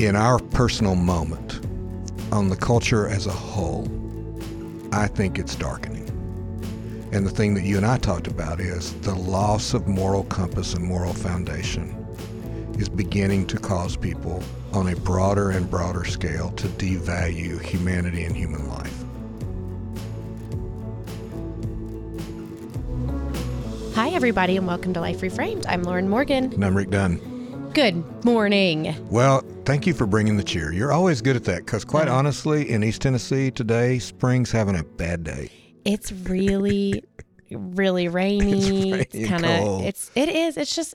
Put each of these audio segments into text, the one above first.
In our personal moment, on the culture as a whole, I think it's darkening. And the thing that you and I talked about is the loss of moral compass and moral foundation is beginning to cause people on a broader and broader scale to devalue humanity and human life. Hi, everybody, and welcome to Life Reframed. I'm Lauren Morgan. And I'm Rick Dunn. Good morning. Well, thank you for bringing the cheer. You're always good at that because quite honestly, in East Tennessee today, spring's having a bad day. It's really, really rainy. It's kind of, it is. It's just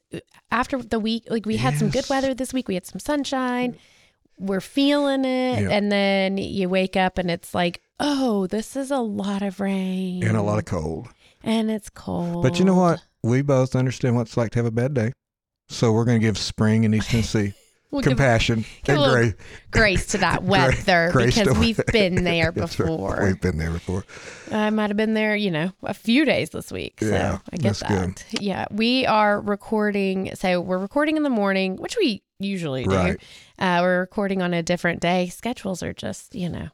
after the week, like we had some good weather this week. We had some sunshine. We're feeling it. Yep. And then you wake up and it's like, oh, this is a lot of rain. And a lot of cold. And it's cold. But you know what? We both understand what it's like to have a bad day. So we're going to give spring in East Tennessee compassion and grace to that weather because we've been there before. Right. We've been there before. I might have been there, you know, a few days this week. So yeah, I get that. Good. Yeah, we are recording. So we're recording in the morning, which we usually do. Right. We're recording on a different day. Schedules are just, you know.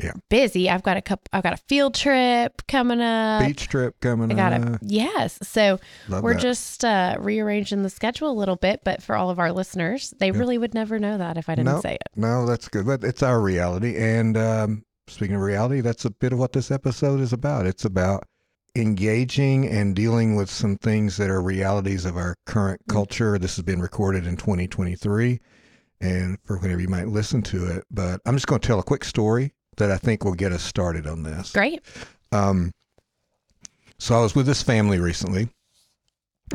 Yeah. Busy. I've got a field trip coming up. Beach trip coming up. Yes. So we're just rearranging the schedule a little bit, but for all of our listeners, they really would never know that if I didn't say it. No, that's good. But it's our reality. And speaking of reality, that's a bit of what this episode is about. It's about engaging and dealing with some things that are realities of our current culture. This has been recorded in 2023 and for whenever you might listen to it. But I'm just going to tell a quick story that I think will get us started on this. Great. So I was with this family recently,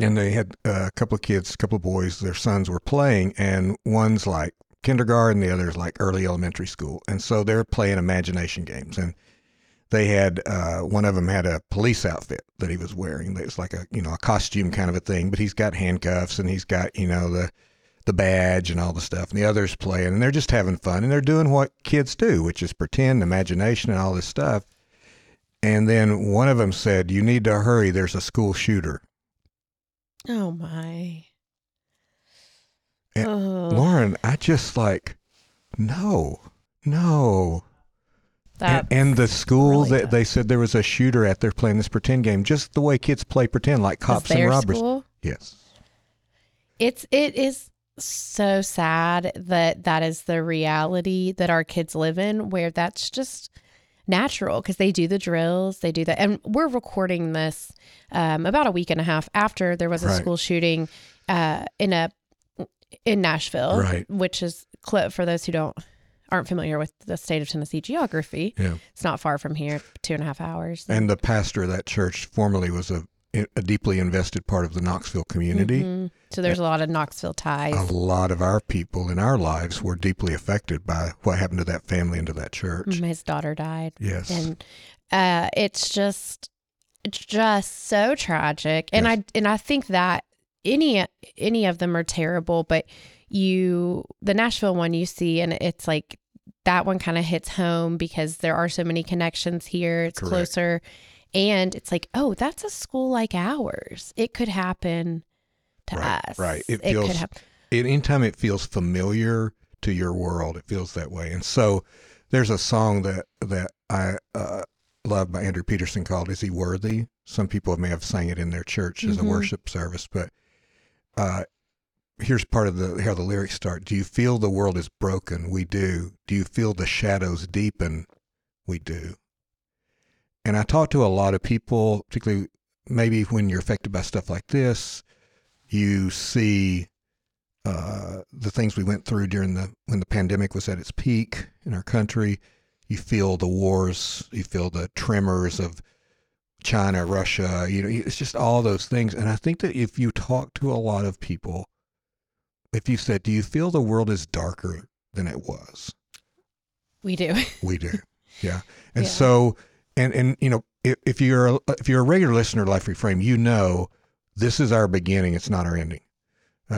and they had a couple of kids, a couple of boys. Their sons were playing, and one's like kindergarten, the other's like early elementary school. And so they're playing imagination games. And they had, one of them had a police outfit that he was wearing. It's like a, you know, a costume kind of a thing, but he's got handcuffs and he's got, you know, the badge and all the stuff, and the others playing, and they're just having fun, and they're doing what kids do, which is pretend, imagination, and all this stuff. And then one of them said, "You need to hurry. There's a school shooter." Oh my! Lauren, I just like, no. And the school really that they said there was a shooter at, they're playing this pretend game, just the way kids play pretend, like cops and robbers. School? Yes, it is. So sad that is the reality that our kids live in, where that's just natural because they do the drills, they do that. And we're recording this about a week and a half after there was a school shooting in Nashville, which is, for those who aren't familiar with the state of Tennessee geography, it's not far from here, 2.5 hours. And the pastor of that church formerly was a deeply invested part of the Knoxville community. Mm-hmm. So there's a lot of Knoxville ties. A lot of our people in our lives were deeply affected by what happened to that family and to that church. His daughter died. Yes. And it's just so tragic. And I think that any of them are terrible, but the Nashville one you see, and it's like that one kind of hits home because there are so many connections here. It's closer. And it's like, oh, that's a school like ours. It could happen to us. Right. Anytime it feels familiar to your world, it feels that way. And so there's a song that I love by Andrew Peterson called "Is He Worthy?" Some people may have sang it in their church as a worship service, but here's part of how the lyrics start. Do you feel the world is broken? We do. Do you feel the shadows deepen? We do. And I talk to a lot of people, particularly maybe when you're affected by stuff like this, you see the things we went through when the pandemic was at its peak in our country. You feel the wars, you feel the tremors of China, Russia, you know, it's just all those things. And I think that if you talk to a lot of people, if you said, do you feel the world is darker than it was? We do. Yeah. And so... And you know, if you're a regular listener to Life Reframe, you know this is our beginning. It's not our ending.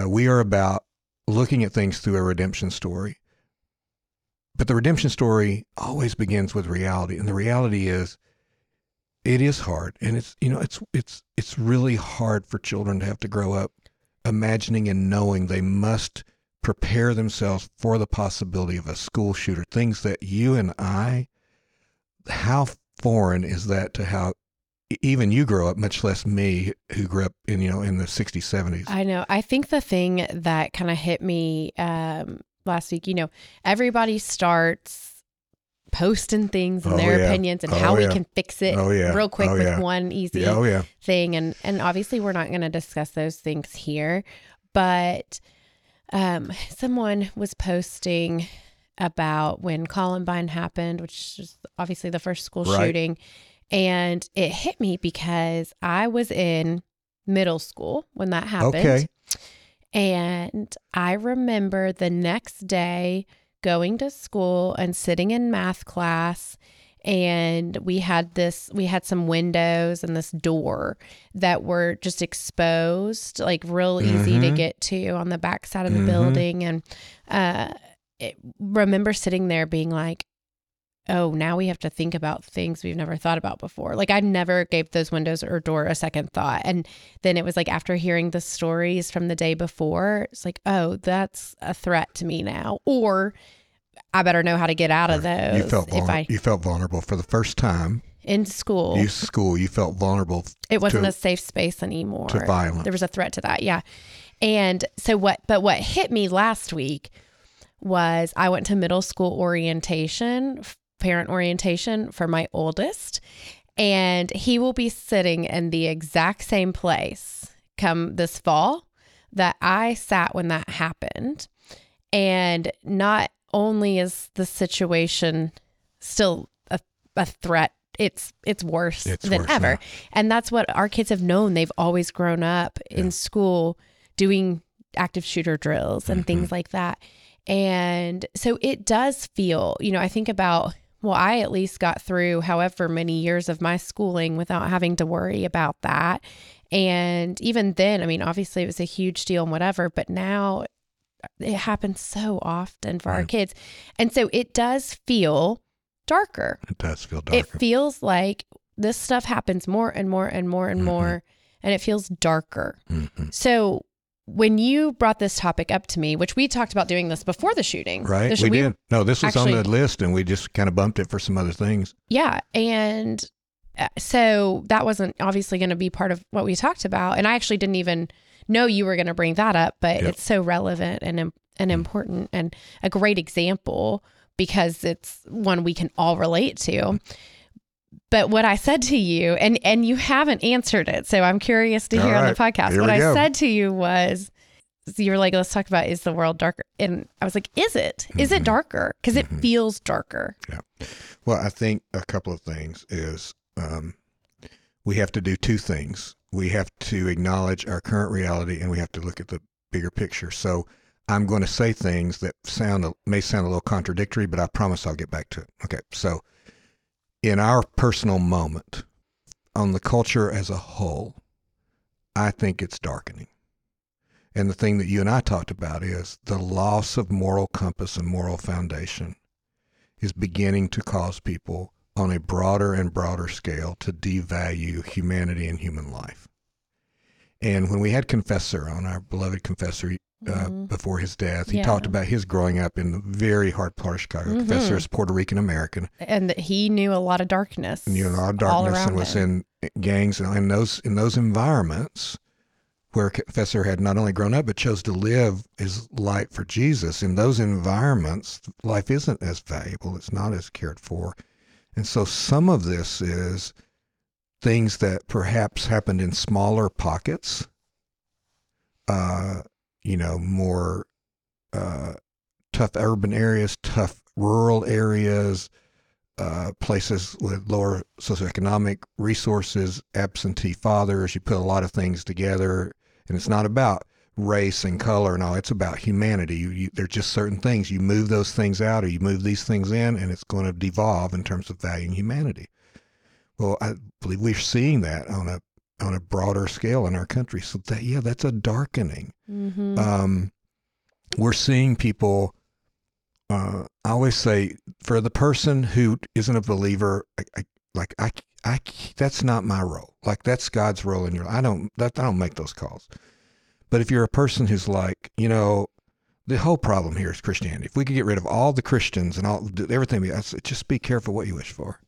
We are about looking at things through a redemption story. But the redemption story always begins with reality, and the reality is, it is hard, and it's really hard for children to have to grow up imagining and knowing they must prepare themselves for the possibility of a school shooter, things that you and I, how foreign is that to how even you grow up, much less me who grew up in, you know, in the 60s, 70s. I know. I think the thing that kind of hit me last week, you know, everybody starts posting things and their opinions and how we can fix it real quick with one easy thing. And obviously we're not going to discuss those things here, but someone was posting about when Columbine happened, which is obviously the first school shooting. And it hit me because I was in middle school when that happened. Okay. And I remember the next day going to school and sitting in math class, and we had some windows and this door that were just exposed, like real easy to get to on the back side of the building. And remember sitting there being like, oh, now we have to think about things we've never thought about before. Like I never gave those windows or door a second thought. And then it was like, after hearing the stories from the day before, it's like, oh, that's a threat to me now, or I better know how to get out of those. You felt vulnerable for the first time. In school. You felt vulnerable. It wasn't a safe space anymore. To violence. There was a threat to that. Yeah. And so what hit me last week was I went to middle school parent orientation for my oldest, and he will be sitting in the exact same place come this fall that I sat when that happened. And not only is the situation still a threat, it's worse than ever. Now. And that's what our kids have known. They've always grown up in school doing active shooter drills and things like that. And so it does feel, you know, I think about, well, I at least got through however many years of my schooling without having to worry about that. And even then, I mean, obviously it was a huge deal and whatever, but now it happens so often for our kids. And so it does feel darker. It does feel darker. It feels like this stuff happens more and more and more and more, and it feels darker. So when you brought this topic up to me, which we talked about doing this before the shooting. Right, we did. No, this was actually on the list, and we just kind of bumped it for some other things. Yeah, and so that wasn't obviously going to be part of what we talked about. And I actually didn't even know you were going to bring that up, but it's so relevant and important and a great example because it's one we can all relate to. But what I said to you, and you haven't answered it, so I'm curious to hear on the podcast. Here I said to you was, you were like, let's talk about, is the world darker? And I was like, is it? Is it darker? Because it feels darker. Yeah. Well, I think a couple of things is we have to do two things. We have to acknowledge our current reality, and we have to look at the bigger picture. So I'm going to say things that may sound a little contradictory, but I promise I'll get back to it. Okay, so in our personal moment, on the culture as a whole, I think it's darkening. And the thing that you and I talked about is the loss of moral compass and moral foundation is beginning to cause people on a broader and broader scale to devalue humanity and human life. And when we had Confessor on, our beloved Confessor, before his death, he talked about his growing up in the very hard part of Chicago. Confessor is Puerto Rican American, and that he knew a lot of darkness. And was in gangs and in those environments where Confessor had not only grown up but chose to live his life for Jesus. In those environments, life isn't as valuable; it's not as cared for, and so some of this is things that perhaps happened in smaller pockets. You know, more tough urban areas, tough rural areas, places with lower socioeconomic resources, absentee fathers. You put a lot of things together, and it's not about race and color and all. It's about humanity. There's just certain things. You move those things out or you move these things in, and it's going to devolve in terms of valuing humanity. Well, I believe we're seeing that on a broader scale in our country. So that, that's a darkening. We're seeing people, I always say for the person who isn't a believer, I that's not my role. Like that's God's role in your life. I don't make those calls, But if you're a person who's like, you know, the whole problem here is Christianity. If we could get rid of all the Christians and all everything, just be careful what you wish for.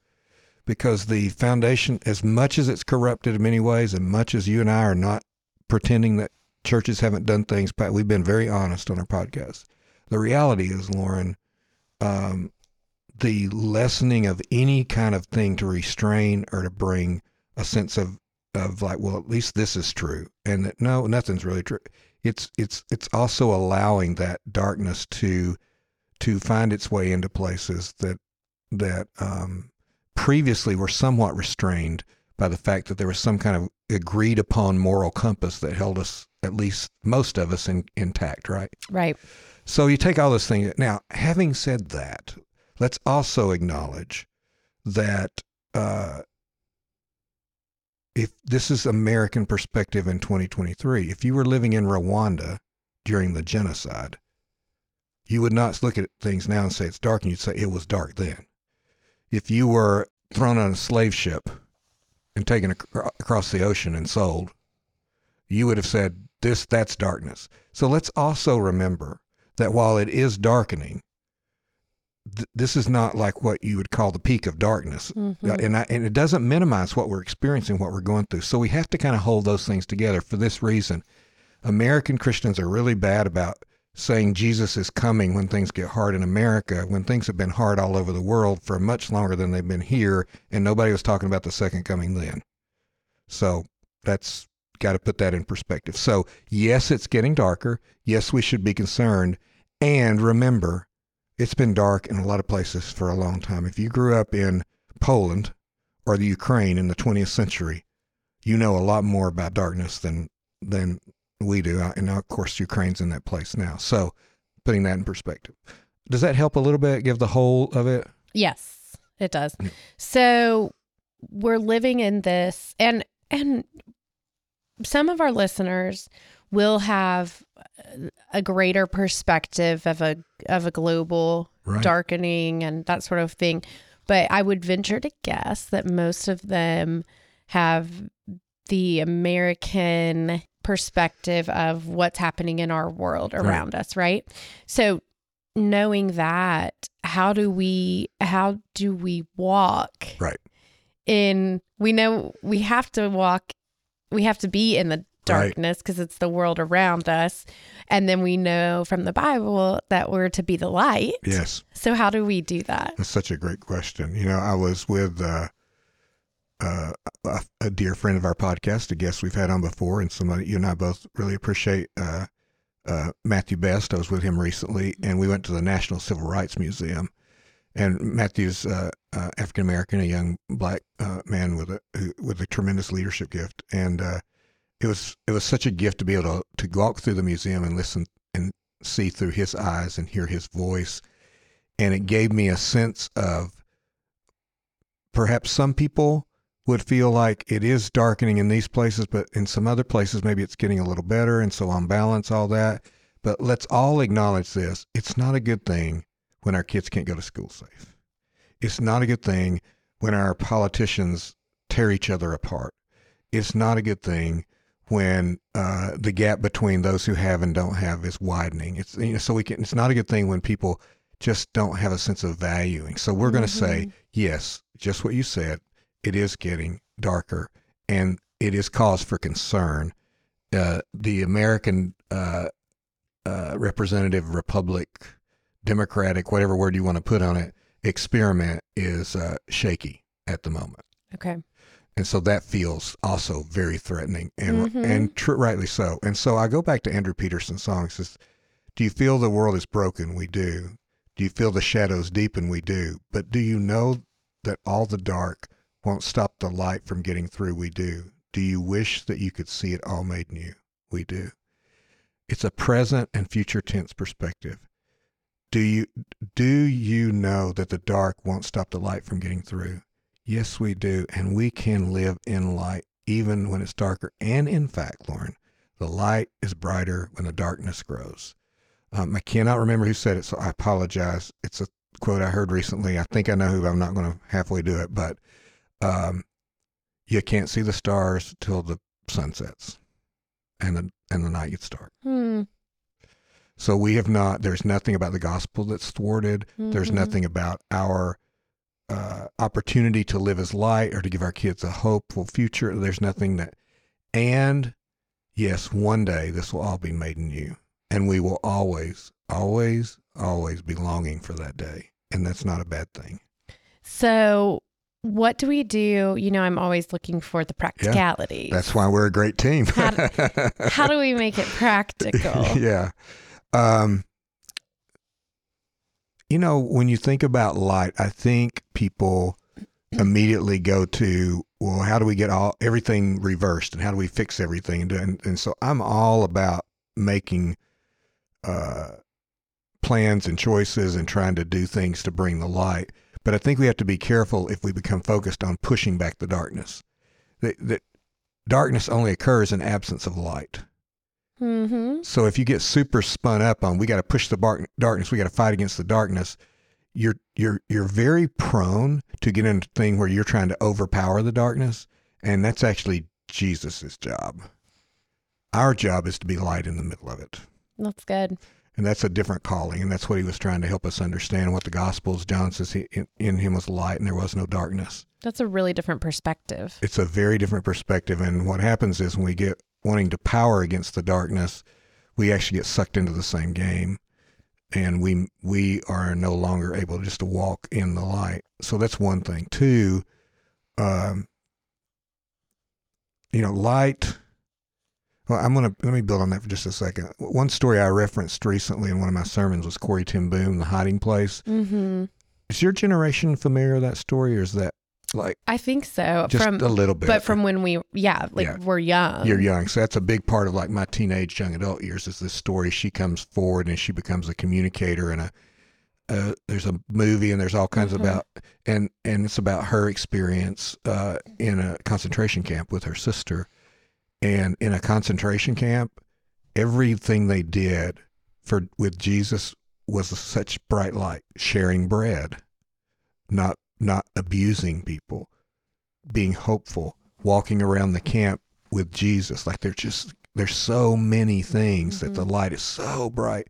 Because the foundation, as much as it's corrupted in many ways, and much as you and I are not pretending that churches haven't done things, but we've been very honest on our podcast. The reality is, Lauren, the lessening of any kind of thing to restrain or to bring a sense of like, well, at least this is true, and that no, nothing's really true. It's also allowing that darkness to find its way into places that previously were somewhat restrained by the fact that there was some kind of agreed upon moral compass that held us, at least most of us, intact, right? Right. So you take all those things. Now, having said that, let's also acknowledge that if this is American perspective in 2023, if you were living in Rwanda during the genocide, you would not look at things now and say it's dark, and you'd say it was dark then. If you were thrown on a slave ship and taken across the ocean and sold, you would have said, that's darkness. So let's also remember that while it is darkening, this is not like what you would call the peak of darkness. Mm-hmm. And it doesn't minimize what we're experiencing, what we're going through. So we have to kind of hold those things together. For this reason, American Christians are really bad about saying Jesus is coming when things get hard in America, when things have been hard all over the world for much longer than they've been here, and nobody was talking about the second coming then. So that's got to put that in perspective. So yes, it's getting darker. Yes, we should be concerned. And remember, it's been dark in a lot of places for a long time. If you grew up in Poland or the Ukraine in the 20th century, you know a lot more about darkness than we do. And now, of course, Ukraine's in that place now. So putting that in perspective. Does that help a little bit? Give the whole of it? Yes, it does. Yeah. So we're living in this, and some of our listeners will have a greater perspective of a global darkening and that sort of thing. But I would venture to guess that most of them have the American perspective of what's happening in our world around us, right? So knowing that, how do we walk? Right. We know we have to walk, we have to be in the darkness because it's the world around us, and then we know from the Bible that we're to be the light. Yes. So how do we do that? That's such a great question. You know, I was with a dear friend of our podcast, a guest we've had on before, and somebody you and I both really appreciate, Matthew Best. I was with him recently, and we went to the National Civil Rights Museum. And Matthew's African American, a young black man with a tremendous leadership gift, and it was such a gift to be able to walk through the museum and listen and see through his eyes and hear his voice. And it gave me a sense of perhaps some people would feel like it is darkening in these places, but in some other places, maybe it's getting a little better. And so on balance, all that. But let's all acknowledge this. It's not a good thing when our kids can't go to school safe. It's not a good thing when our politicians tear each other apart. It's not a good thing when the gap between those who have and don't have is widening. It's it's not a good thing when people just don't have a sense of valuing. So we're going to say, yes, just what you said, it is getting darker and it is cause for concern. The American representative, republic, democratic, whatever word you want to put on it, experiment is shaky at the moment. Okay. And so that feels also very threatening, and rightly so. And so I go back to Andrew Peterson's song. It says, do you feel the world is broken? We do. Do you feel the shadows deepen? We do. But do you know that all the dark won't stop the light from getting through? We do. Do you wish that you could see it all made new? We do. It's a present and future tense perspective. Do you know that the dark won't stop the light from getting through? Yes, we do. And we can live in light even when it's darker. And in fact, Lauren, the light is brighter when the darkness grows. I cannot remember who said it, so I apologize. It's a quote I heard recently. I think I know who, but I'm not going to halfway do it. But you can't see the stars till the sun sets. And the and the night gets dark. Mm. So we have not, there's nothing about the gospel that's thwarted. Mm-hmm. There's nothing about our opportunity to live as light or to give our kids a hopeful future. There's nothing that, and yes, one day this will all be made new. And we will always, always, always be longing for that day. And that's not a bad thing. So what do we do? You know, I'm always looking for the practicality. Yeah, that's why we're a great team. How do we make it practical? Yeah. You know, when you think about light, I think people immediately go to, well, how do we get everything reversed, and how do we fix everything? And so I'm all about making plans and choices and trying to do things to bring the light. But I think we have to be careful if we become focused on pushing back the darkness. That darkness only occurs in absence of light. Mm-hmm. So if you get super spun up on, we got to push the darkness, we got to fight against the darkness, you're very prone to get into a thing where you're trying to overpower the darkness, and that's actually Jesus's job. Our job is to be light in the middle of it. That's good. And that's a different calling, and that's what he was trying to help us understand. What the Gospels, John says, in him was light, and there was no darkness. That's a really different perspective. It's a very different perspective, and what happens is when we get wanting to power against the darkness, we actually get sucked into the same game, and we are no longer able just to walk in the light. So that's one thing. Two, you know, light. Well, let me build on that for just a second. One story I referenced recently in one of my sermons was Corrie Ten Boom, The Hiding Place. Mm-hmm. Is your generation familiar with that story, or is that like? I think so. Just a little bit. But from when we're young. You're young. So that's a big part of like my teenage young adult years is this story. She comes forward and she becomes a communicator, and there's a movie, and there's all kinds mm-hmm. about, and it's about her experience in a concentration camp with her sister. And in a concentration camp, everything they did with Jesus was such bright light. Sharing bread, not abusing people, being hopeful, walking around the camp with Jesus. Like there's so many things mm-hmm. that the light is so bright.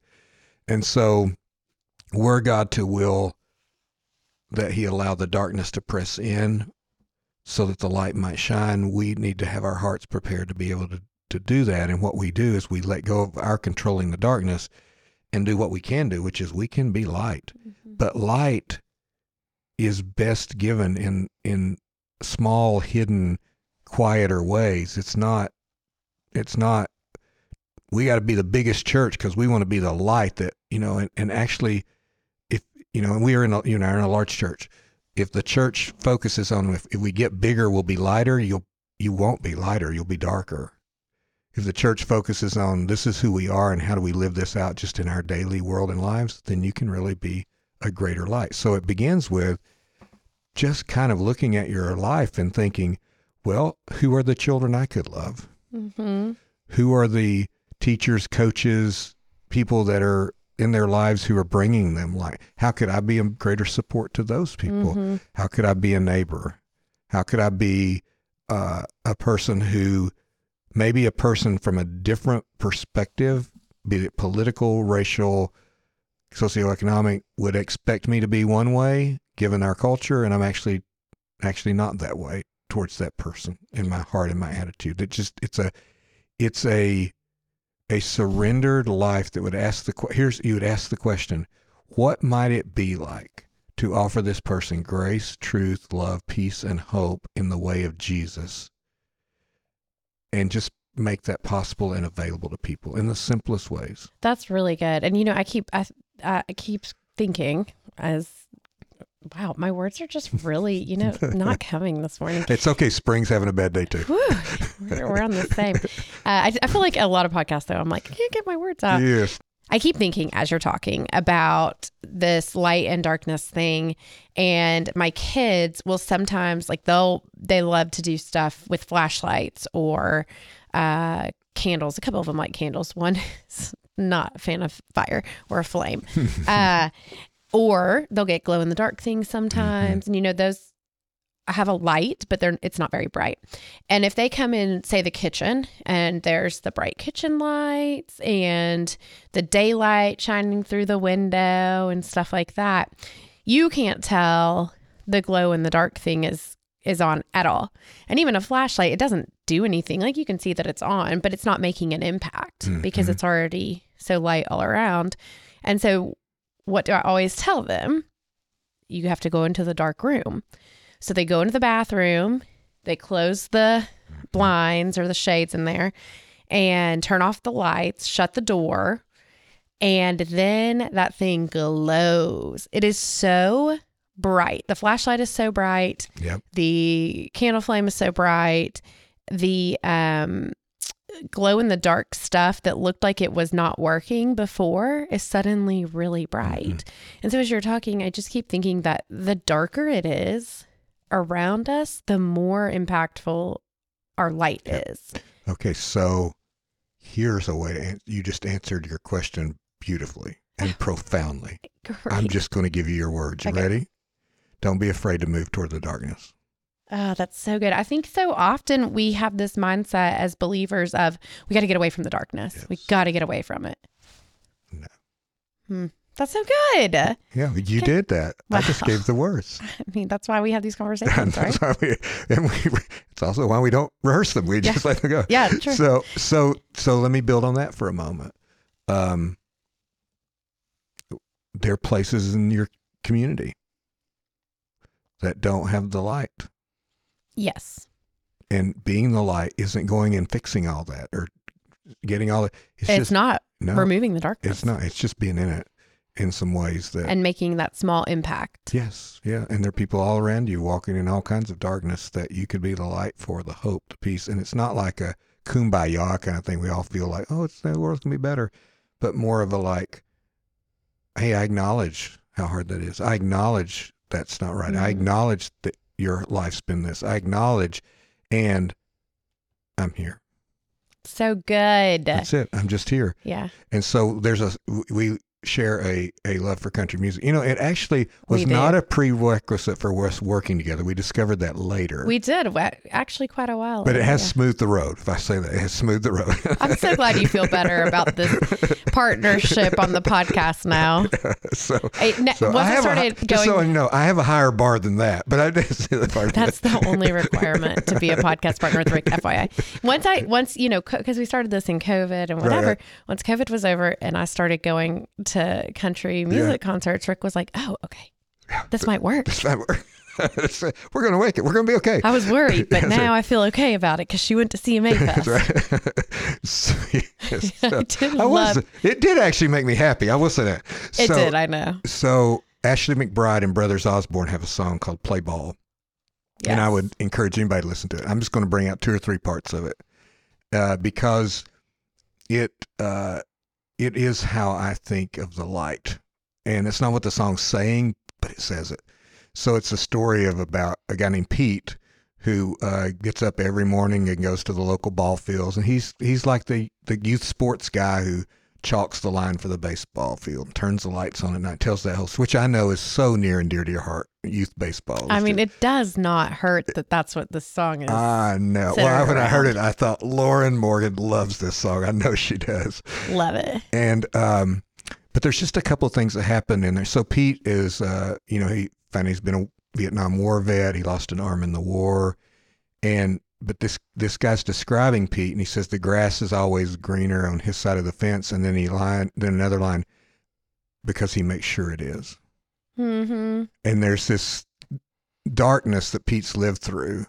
And so were God to will that he allow the darkness to press in, so that the light might shine, we need to have our hearts prepared to be able to do that. And what we do is we let go of our controlling the darkness and do what we can do, which is we can be light. Mm-hmm. But light is best given in small, hidden, quieter ways. It's not, we got to be the biggest church because we want to be the light that, you know, and actually, if, you know, and we are in a large church. If the church focuses on, if we get bigger, we'll be lighter, you won't be lighter, you'll be darker. If the church focuses on this is who we are and how do we live this out just in our daily world and lives, then you can really be a greater light. So it begins with just kind of looking at your life and thinking, well, who are the children I could love? Mm-hmm. Who are the teachers, coaches, people that are in their lives who are bringing them light? How could I be a greater support to those people? Mm-hmm. How could I be a neighbor? How could I be a person who, maybe a person from a different perspective, be it political, racial, socioeconomic, would expect me to be one way given our culture, and I'm actually not that way towards that person in my heart and my attitude. It's a surrendered life that would ask the question, what might it be like to offer this person grace, truth, love, peace, and hope in the way of Jesus, and just make that possible and available to people in the simplest ways. That's really good. And you know, I keep thinking as, wow, my words are just really, you know, not coming this morning. It's okay. Spring's having a bad day too. Whew, we're on the same. I feel like a lot of podcasts though, I'm like, I can't get my words out. Yes. I keep thinking as you're talking about this light and darkness thing, and my kids will sometimes like they love to do stuff with flashlights or candles. A couple of them like candles. One is not a fan of fire or a flame. Or they'll get glow in the dark things sometimes. Mm-hmm. And you know, those, I have a light, but it's not very bright. And if they come in, say the kitchen, and there's the bright kitchen lights and the daylight shining through the window and stuff like that, you can't tell the glow in the dark thing is on at all. And even a flashlight, it doesn't do anything. Like, you can see that it's on, but it's not making an impact because it's already so light all around. And so what do I always tell them? You have to go into the dark room. So they go into the bathroom, they close the blinds or the shades in there and turn off the lights, shut the door, and then that thing glows. It is so bright. The flashlight is so bright. Yep. The candle flame is so bright. The glow in the dark stuff that looked like it was not working before is suddenly really bright. And so as you're talking, I just keep thinking that the darker it is around us, the more impactful our light is. Okay, so here's a way to you just answered your question beautifully and profoundly. Great. I'm just going to give you your words. You ready? Don't be afraid to move toward the darkness. Oh, that's so good. I think so often we have this mindset as believers of, we got to get away from the darkness. Yes. We got to get away from it. No. That's so good. Yeah, you did that. Wow. I just gave the words. I mean, that's why we have these conversations, right? It's also why we don't rehearse them. We just let them go. Yeah, true. So let me build on that for a moment. There are places in your community that don't have the light. Yes. And being the light isn't going and fixing all that or getting all that. It's not removing the darkness. It's not. It's just being in it in some ways and making that small impact. Yes. Yeah. And there are people all around you walking in all kinds of darkness that you could be the light for, the hope, the peace. And it's not like a kumbaya kind of thing. We all feel like, oh, the world's going to be better. But more of a like, hey, I acknowledge how hard that is. I acknowledge that's not right. Mm-hmm. I acknowledge that your life's been this. I acknowledge, and I'm here. So good. That's it. I'm just here. Yeah. And so we share a love for country music. You know, it actually was not a prerequisite for us working together. We discovered that later. We did. Actually quite a while. But later, it has smoothed the road. If I say that, it has smoothed the road. I'm so glad you feel better about this partnership on the podcast now. I have a higher bar than that, but I didn't see the part. That's the only requirement to be a podcast partner with Rick, FYI. Once, because we started this in COVID and whatever, once COVID was over and I started going to country music concerts, Rick was like, oh, okay, this might work. This might work. We're going to make it. We're going to be okay. I was worried, but now I feel okay about it because she went to CMA Fest. It did actually make me happy. I will say that. It did, I know. So Ashley McBryde and Brothers Osborne have a song called Play Ball. Yes. And I would encourage anybody to listen to it. I'm just going to bring out 2 or 3 parts of it because it is how I think of the light. And it's not what the song's saying, but it says it. So it's a story about a guy named Pete who gets up every morning and goes to the local ball fields. And he's like the youth sports guy who chalks the line for the baseball field, turns the lights on at night, tells that whole, which I know is so near and dear to your heart, youth baseball. I mean, it does not hurt that's what the song is. I know. Well, when I heard it, I thought, Lauren Morgan loves this song. I know she does. Love it. And, but there's just a couple of things that happen in there. So Pete is, he's been a Vietnam War vet. He lost an arm in the war. But this guy's describing Pete, and he says the grass is always greener on his side of the fence. And then another line, because he makes sure it is. Mm-hmm. And there's this darkness that Pete's lived through,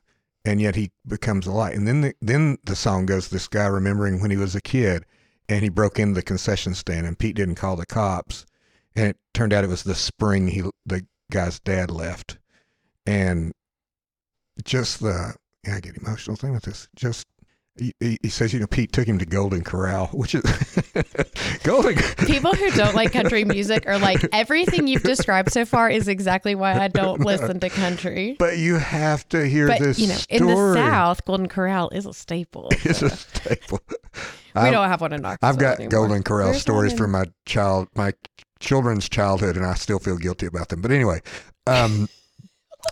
and yet he becomes a light. And then the song goes, this guy remembering when he was a kid, and he broke into the concession stand, and Pete didn't call the cops. And it turned out it was the spring the guy's dad left. And just I get emotional thing with this. Just he says, Pete took him to Golden Corral, which is Golden. People who don't like country music are like, everything you've described so far is exactly why I don't listen to country. But you have to hear this. Story. In the South, Golden Corral is a staple. It's a staple. We don't have one in Knoxville. I've got anymore. Golden Corral stories from my children's childhood, and I still feel guilty about them. But anyway,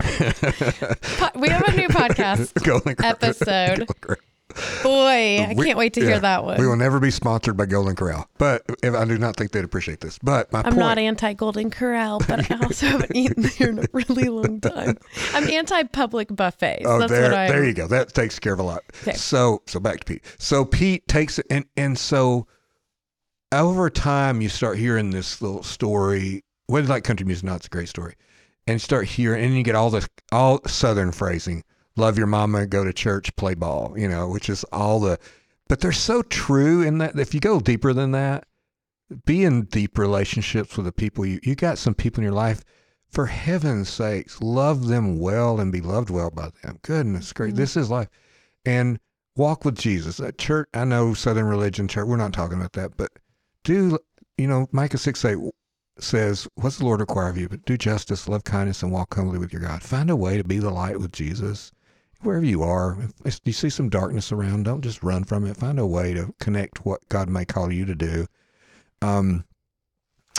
We have a new podcast episode. Boy, I can't wait to hear that one. We will never be sponsored by Golden Corral, but I do not think they'd appreciate this. But my I'm not anti-Golden Corral, but I also haven't eaten there in a really long time. I'm anti-public buffets. Oh, that's there you go. That takes care of a lot. Okay. So back to Pete. So Pete takes it, and so over time you start hearing this little story. What is like country music? No, it's a great story. And start hearing, and you get all Southern phrasing. Love your mama, go to church, play ball, which is all but they're so true in that if you go deeper than that, be in deep relationships with the people you got some people in your life, for heaven's sakes, love them well and be loved well by them. Goodness, great. Mm-hmm. This is life. And walk with Jesus. At church, I know Southern religion church, we're not talking about that, but do, Micah 6, 8 says, what's the Lord require of you? But do justice, love kindness, and walk humbly with your God. Find a way to be the light with Jesus. Wherever you are, if you see some darkness around, don't just run from it. Find a way to connect what God may call you to do, and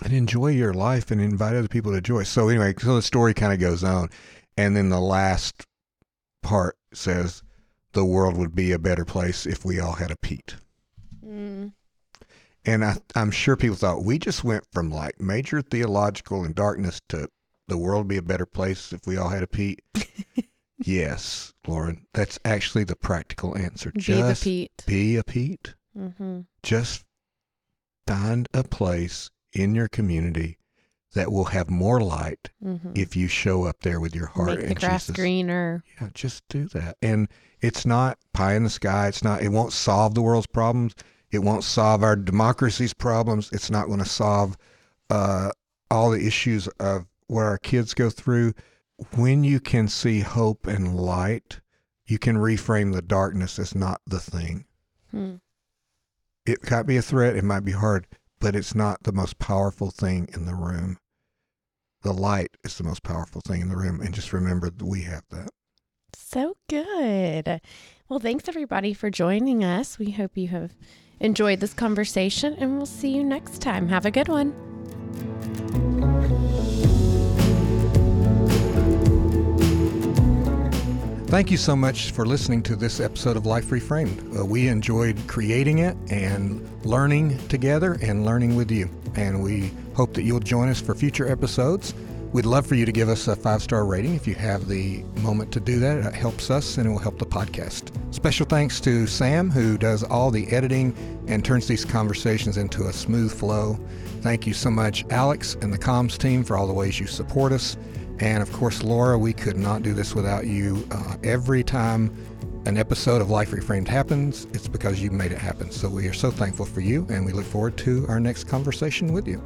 enjoy your life and invite other people to joy. So anyway, so the story kind of goes on. And then the last part says, the world would be a better place if we all had a Pete. Mm. And I'm sure people thought, we just went from like major theological and darkness to the world would be a better place if we all had a Pete. Yes, Lauren, that's actually the practical answer. Just be a Pete. Mm-hmm. Just find a place in your community that will have more light if you show up there with your heart. Make the grass greener. Yeah, just do that. And it's not pie in the sky. It won't solve the world's problems. It won't solve our democracy's problems. It's not going to solve all the issues of what our kids go through. When you can see hope and light, you can reframe the darkness as not the thing. Hmm. It might be a threat. It might be hard, but it's not the most powerful thing in the room. The light is the most powerful thing in the room. And just remember that we have that. So good. Well, thanks everybody for joining us. We hope you have enjoyed this conversation, and we'll see you next time. Have a good one. Thank you so much for listening to this episode of Life Reframed. We enjoyed creating it and learning together and learning with you. And we hope that you'll join us for future episodes. We'd love for you to give us a 5-star rating if you have the moment to do that. It helps us and it will help the podcast. Special thanks to Sam, who does all the editing and turns these conversations into a smooth flow. Thank you so much, Alex and the comms team, for all the ways you support us. And of course, Laura, we could not do this without you. Every time an episode of Life Reframed happens, it's because you made it happen. So we are so thankful for you, and we look forward to our next conversation with you.